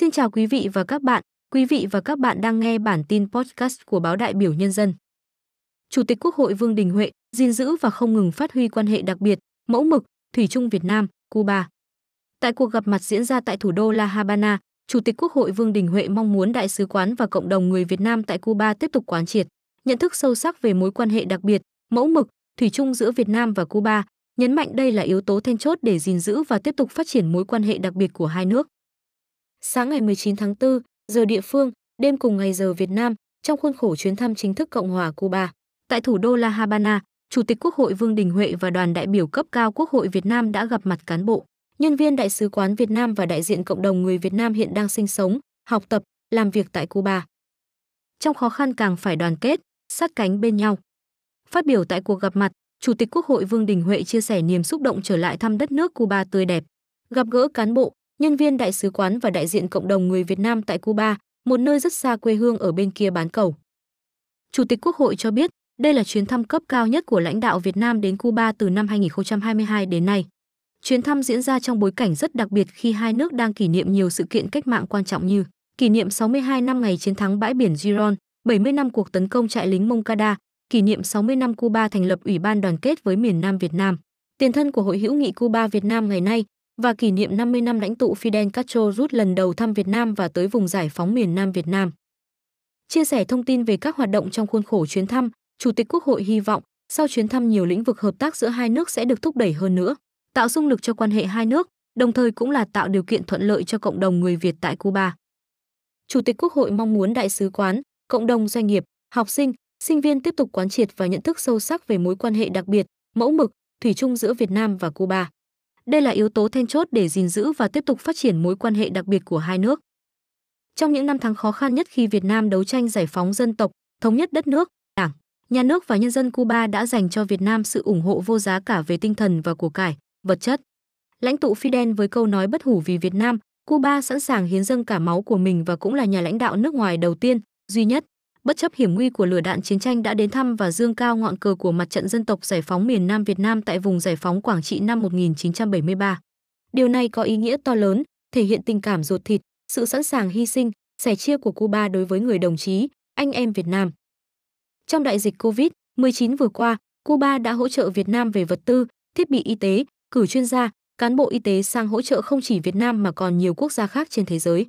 Xin chào quý vị và các bạn. Quý vị và các bạn đang nghe bản tin podcast của báo Đại biểu Nhân dân. Chủ tịch Quốc hội Vương Đình Huệ gìn giữ và không ngừng phát huy quan hệ đặc biệt, mẫu mực, thủy chung Việt Nam, Cuba. Tại cuộc gặp mặt diễn ra tại thủ đô La Habana, Chủ tịch Quốc hội Vương Đình Huệ mong muốn Đại sứ quán và cộng đồng người Việt Nam tại Cuba tiếp tục quán triệt, nhận thức sâu sắc về mối quan hệ đặc biệt, mẫu mực, thủy chung giữa Việt Nam và Cuba, nhấn mạnh đây là yếu tố then chốt để gìn giữ và tiếp tục phát triển mối quan hệ đặc biệt của hai nước. Sáng ngày 19 tháng 4, giờ địa phương, đêm cùng ngày giờ Việt Nam, trong khuôn khổ chuyến thăm chính thức Cộng hòa Cuba, tại thủ đô La Habana, Chủ tịch Quốc hội Vương Đình Huệ và đoàn đại biểu cấp cao Quốc hội Việt Nam đã gặp mặt cán bộ, nhân viên Đại sứ quán Việt Nam và đại diện cộng đồng người Việt Nam hiện đang sinh sống, học tập, làm việc tại Cuba. Trong khó khăn càng phải đoàn kết, sát cánh bên nhau. Phát biểu tại cuộc gặp mặt, Chủ tịch Quốc hội Vương Đình Huệ chia sẻ niềm xúc động trở lại thăm đất nước Cuba tươi đẹp, gặp gỡ cán bộ, nhân viên Đại sứ quán và đại diện cộng đồng người Việt Nam tại Cuba, một nơi rất xa quê hương ở bên kia bán cầu. Chủ tịch Quốc hội cho biết, đây là chuyến thăm cấp cao nhất của lãnh đạo Việt Nam đến Cuba từ năm 2022 đến nay. Chuyến thăm diễn ra trong bối cảnh rất đặc biệt khi hai nước đang kỷ niệm nhiều sự kiện cách mạng quan trọng như kỷ niệm 62 năm ngày chiến thắng bãi biển Giron, 70 năm cuộc tấn công trại lính Moncada, kỷ niệm 60 năm Cuba thành lập Ủy ban đoàn kết với miền Nam Việt Nam, tiền thân của Hội hữu nghị Cuba Việt Nam ngày nay, và kỷ niệm 50 năm lãnh tụ Fidel Castro rút lần đầu thăm Việt Nam và tới vùng giải phóng miền Nam Việt Nam. Chia sẻ thông tin về các hoạt động trong khuôn khổ chuyến thăm, Chủ tịch Quốc hội hy vọng sau chuyến thăm nhiều lĩnh vực hợp tác giữa hai nước sẽ được thúc đẩy hơn nữa, tạo xung lực cho quan hệ hai nước, đồng thời cũng là tạo điều kiện thuận lợi cho cộng đồng người Việt tại Cuba. Chủ tịch Quốc hội mong muốn Đại sứ quán, cộng đồng doanh nghiệp, học sinh, sinh viên tiếp tục quán triệt và nhận thức sâu sắc về mối quan hệ đặc biệt, mẫu mực, thủy chung giữa Việt Nam và Cuba. Đây là yếu tố then chốt để gìn giữ và tiếp tục phát triển mối quan hệ đặc biệt của hai nước. Trong những năm tháng khó khăn nhất khi Việt Nam đấu tranh giải phóng dân tộc, thống nhất đất nước, Đảng, Nhà nước và nhân dân Cuba đã dành cho Việt Nam sự ủng hộ vô giá cả về tinh thần và của cải, vật chất. Lãnh tụ Fidel với câu nói bất hủ vì Việt Nam, Cuba sẵn sàng hiến dâng cả máu của mình và cũng là nhà lãnh đạo nước ngoài đầu tiên, duy nhất, bất chấp hiểm nguy của lửa đạn chiến tranh đã đến thăm và dương cao ngọn cờ của mặt trận dân tộc giải phóng miền Nam Việt Nam tại vùng giải phóng Quảng Trị năm 1973. Điều này có ý nghĩa to lớn, thể hiện tình cảm ruột thịt, sự sẵn sàng hy sinh, sẻ chia của Cuba đối với người đồng chí, anh em Việt Nam. Trong đại dịch COVID-19 vừa qua, Cuba đã hỗ trợ Việt Nam về vật tư, thiết bị y tế, cử chuyên gia, cán bộ y tế sang hỗ trợ không chỉ Việt Nam mà còn nhiều quốc gia khác trên thế giới.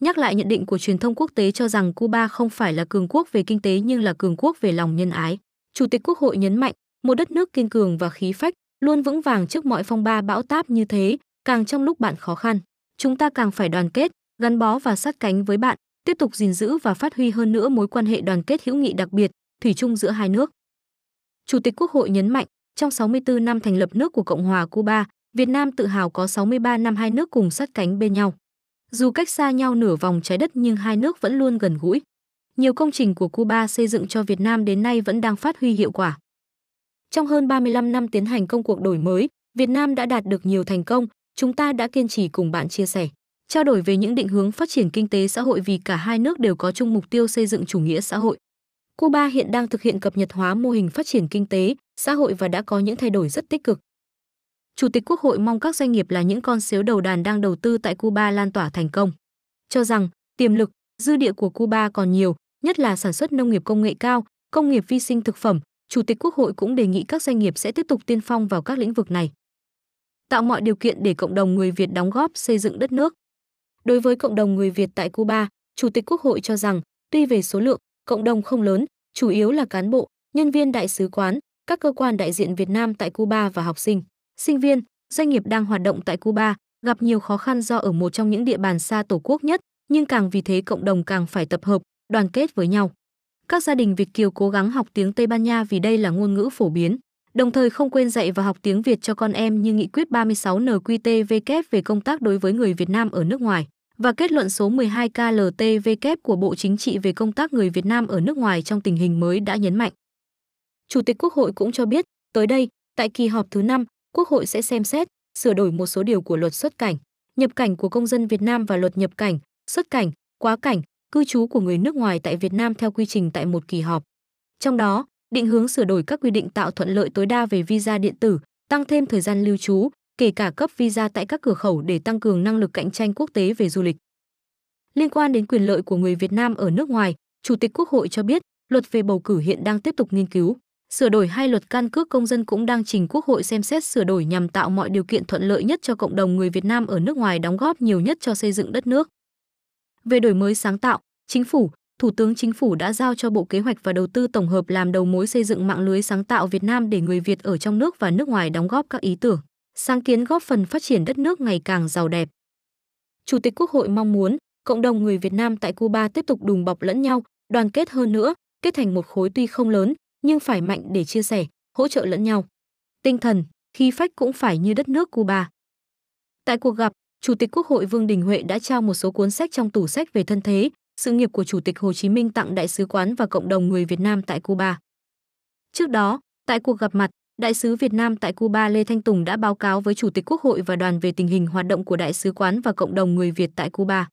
Nhắc lại nhận định của truyền thông quốc tế cho rằng Cuba không phải là cường quốc về kinh tế nhưng là cường quốc về lòng nhân ái. Chủ tịch Quốc hội nhấn mạnh, một đất nước kiên cường và khí phách, luôn vững vàng trước mọi phong ba bão táp như thế, càng trong lúc bạn khó khăn. Chúng ta càng phải đoàn kết, gắn bó và sát cánh với bạn, tiếp tục gìn giữ và phát huy hơn nữa mối quan hệ đoàn kết hữu nghị đặc biệt, thủy chung giữa hai nước. Chủ tịch Quốc hội nhấn mạnh, trong 64 năm thành lập nước của Cộng hòa Cuba, Việt Nam tự hào có 63 năm hai nước cùng sát cánh bên nhau. Dù cách xa nhau nửa vòng trái đất nhưng hai nước vẫn luôn gần gũi. Nhiều công trình của Cuba xây dựng cho Việt Nam đến nay vẫn đang phát huy hiệu quả. Trong hơn 35 năm tiến hành công cuộc đổi mới, Việt Nam đã đạt được nhiều thành công, chúng ta đã kiên trì cùng bạn chia sẻ, trao đổi về những định hướng phát triển kinh tế xã hội vì cả hai nước đều có chung mục tiêu xây dựng chủ nghĩa xã hội. Cuba hiện đang thực hiện cập nhật hóa mô hình phát triển kinh tế, xã hội và đã có những thay đổi rất tích cực. Chủ tịch Quốc hội mong các doanh nghiệp là những con sếu đầu đàn đang đầu tư tại Cuba lan tỏa thành công. Cho rằng, tiềm lực, dư địa của Cuba còn nhiều, nhất là sản xuất nông nghiệp công nghệ cao, công nghiệp vi sinh thực phẩm, Chủ tịch Quốc hội cũng đề nghị các doanh nghiệp sẽ tiếp tục tiên phong vào các lĩnh vực này. Tạo mọi điều kiện để cộng đồng người Việt đóng góp xây dựng đất nước. Đối với cộng đồng người Việt tại Cuba, Chủ tịch Quốc hội cho rằng, tuy về số lượng, cộng đồng không lớn, chủ yếu là cán bộ, nhân viên đại sứ quán, các cơ quan đại diện Việt Nam tại Cuba và học sinh, sinh viên, doanh nghiệp đang hoạt động tại Cuba gặp nhiều khó khăn do ở một trong những địa bàn xa tổ quốc nhất, nhưng càng vì thế cộng đồng càng phải tập hợp, đoàn kết với nhau. Các gia đình Việt kiều cố gắng học tiếng Tây Ban Nha vì đây là ngôn ngữ phổ biến, đồng thời không quên dạy và học tiếng Việt cho con em như nghị quyết 36 NQTVK về công tác đối với người Việt Nam ở nước ngoài và kết luận số 12 KLTVK của Bộ Chính trị về công tác người Việt Nam ở nước ngoài trong tình hình mới đã nhấn mạnh. Chủ tịch Quốc hội cũng cho biết, tới đây, tại kỳ họp thứ 5, Quốc hội sẽ xem xét, sửa đổi một số điều của luật xuất cảnh, nhập cảnh của công dân Việt Nam và luật nhập cảnh, xuất cảnh, quá cảnh, cư trú của người nước ngoài tại Việt Nam theo quy trình tại một kỳ họp. Trong đó, định hướng sửa đổi các quy định tạo thuận lợi tối đa về visa điện tử, tăng thêm thời gian lưu trú, kể cả cấp visa tại các cửa khẩu để tăng cường năng lực cạnh tranh quốc tế về du lịch. Liên quan đến quyền lợi của người Việt Nam ở nước ngoài, Chủ tịch Quốc hội cho biết, luật về bầu cử hiện đang tiếp tục nghiên cứu, sửa đổi hay luật căn cước công dân cũng đang trình Quốc hội xem xét sửa đổi nhằm tạo mọi điều kiện thuận lợi nhất cho cộng đồng người Việt Nam ở nước ngoài đóng góp nhiều nhất cho xây dựng đất nước. Về đổi mới sáng tạo, Chính phủ, Thủ tướng Chính phủ đã giao cho Bộ Kế hoạch và Đầu tư tổng hợp làm đầu mối xây dựng mạng lưới sáng tạo Việt Nam để người Việt ở trong nước và nước ngoài đóng góp các ý tưởng, sáng kiến góp phần phát triển đất nước ngày càng giàu đẹp. Chủ tịch Quốc hội mong muốn cộng đồng người Việt Nam tại Cuba tiếp tục đùm bọc lẫn nhau, đoàn kết hơn nữa, kết thành một khối tuy không lớn nhưng phải mạnh để chia sẻ, hỗ trợ lẫn nhau. Tinh thần, khí phách cũng phải như đất nước Cuba. Tại cuộc gặp, Chủ tịch Quốc hội Vương Đình Huệ đã trao một số cuốn sách trong tủ sách về thân thế, sự nghiệp của Chủ tịch Hồ Chí Minh tặng Đại sứ quán và cộng đồng người Việt Nam tại Cuba. Trước đó, tại cuộc gặp mặt, Đại sứ Việt Nam tại Cuba Lê Thanh Tùng đã báo cáo với Chủ tịch Quốc hội và đoàn về tình hình hoạt động của Đại sứ quán và cộng đồng người Việt tại Cuba.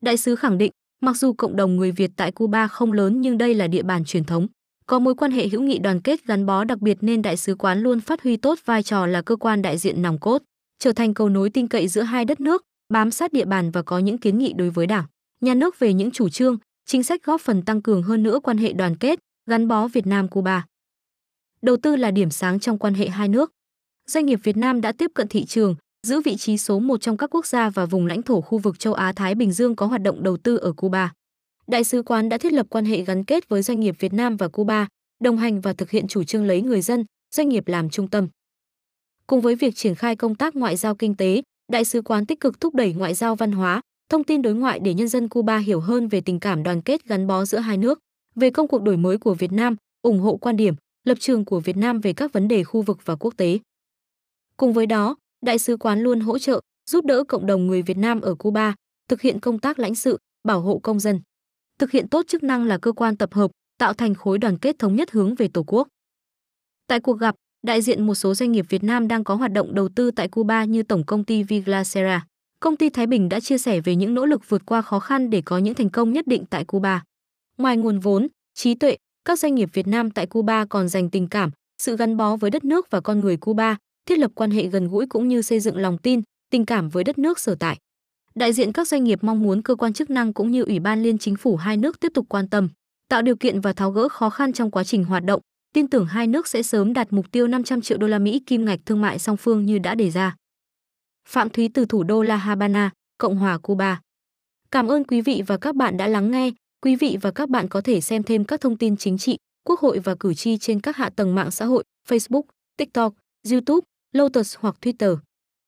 Đại sứ khẳng định, mặc dù cộng đồng người Việt tại Cuba không lớn nhưng đây là địa bàn truyền thống, có mối quan hệ hữu nghị đoàn kết gắn bó đặc biệt nên Đại sứ quán luôn phát huy tốt vai trò là cơ quan đại diện nòng cốt, trở thành cầu nối tin cậy giữa hai đất nước, bám sát địa bàn và có những kiến nghị đối với Đảng, Nhà nước về những chủ trương, chính sách góp phần tăng cường hơn nữa quan hệ đoàn kết, gắn bó Việt Nam-Cuba. Đầu tư là điểm sáng trong quan hệ hai nước. Doanh nghiệp Việt Nam đã tiếp cận thị trường, giữ vị trí số 1 trong các quốc gia và vùng lãnh thổ khu vực châu Á-Thái Bình Dương có hoạt động đầu tư ở Cuba. Đại sứ quán đã thiết lập quan hệ gắn kết với doanh nghiệp Việt Nam và Cuba, đồng hành và thực hiện chủ trương lấy người dân, doanh nghiệp làm trung tâm. Cùng với việc triển khai công tác ngoại giao kinh tế, Đại sứ quán tích cực thúc đẩy ngoại giao văn hóa, thông tin đối ngoại để nhân dân Cuba hiểu hơn về tình cảm đoàn kết gắn bó giữa hai nước, về công cuộc đổi mới của Việt Nam, ủng hộ quan điểm, lập trường của Việt Nam về các vấn đề khu vực và quốc tế. Cùng với đó, Đại sứ quán luôn hỗ trợ, giúp đỡ cộng đồng người Việt Nam ở Cuba, thực hiện công tác lãnh sự, bảo hộ công dân, thực hiện tốt chức năng là cơ quan tập hợp, tạo thành khối đoàn kết thống nhất hướng về Tổ quốc. Tại cuộc gặp, đại diện một số doanh nghiệp Việt Nam đang có hoạt động đầu tư tại Cuba như Tổng công ty Viglacera, Công ty Thái Bình đã chia sẻ về những nỗ lực vượt qua khó khăn để có những thành công nhất định tại Cuba. Ngoài nguồn vốn, trí tuệ, các doanh nghiệp Việt Nam tại Cuba còn dành tình cảm, sự gắn bó với đất nước và con người Cuba, thiết lập quan hệ gần gũi cũng như xây dựng lòng tin, tình cảm với đất nước sở tại. Đại diện các doanh nghiệp mong muốn cơ quan chức năng cũng như Ủy ban Liên Chính phủ hai nước tiếp tục quan tâm, tạo điều kiện và tháo gỡ khó khăn trong quá trình hoạt động, tin tưởng hai nước sẽ sớm đạt mục tiêu 500 triệu đô la Mỹ kim ngạch thương mại song phương như đã đề ra. Phạm Thúy từ thủ đô La Habana, Cộng hòa Cuba. Cảm ơn quý vị và các bạn đã lắng nghe. Quý vị và các bạn có thể xem thêm các thông tin chính trị, Quốc hội và cử tri trên các hạ tầng mạng xã hội, Facebook, TikTok, YouTube, Lotus hoặc Twitter.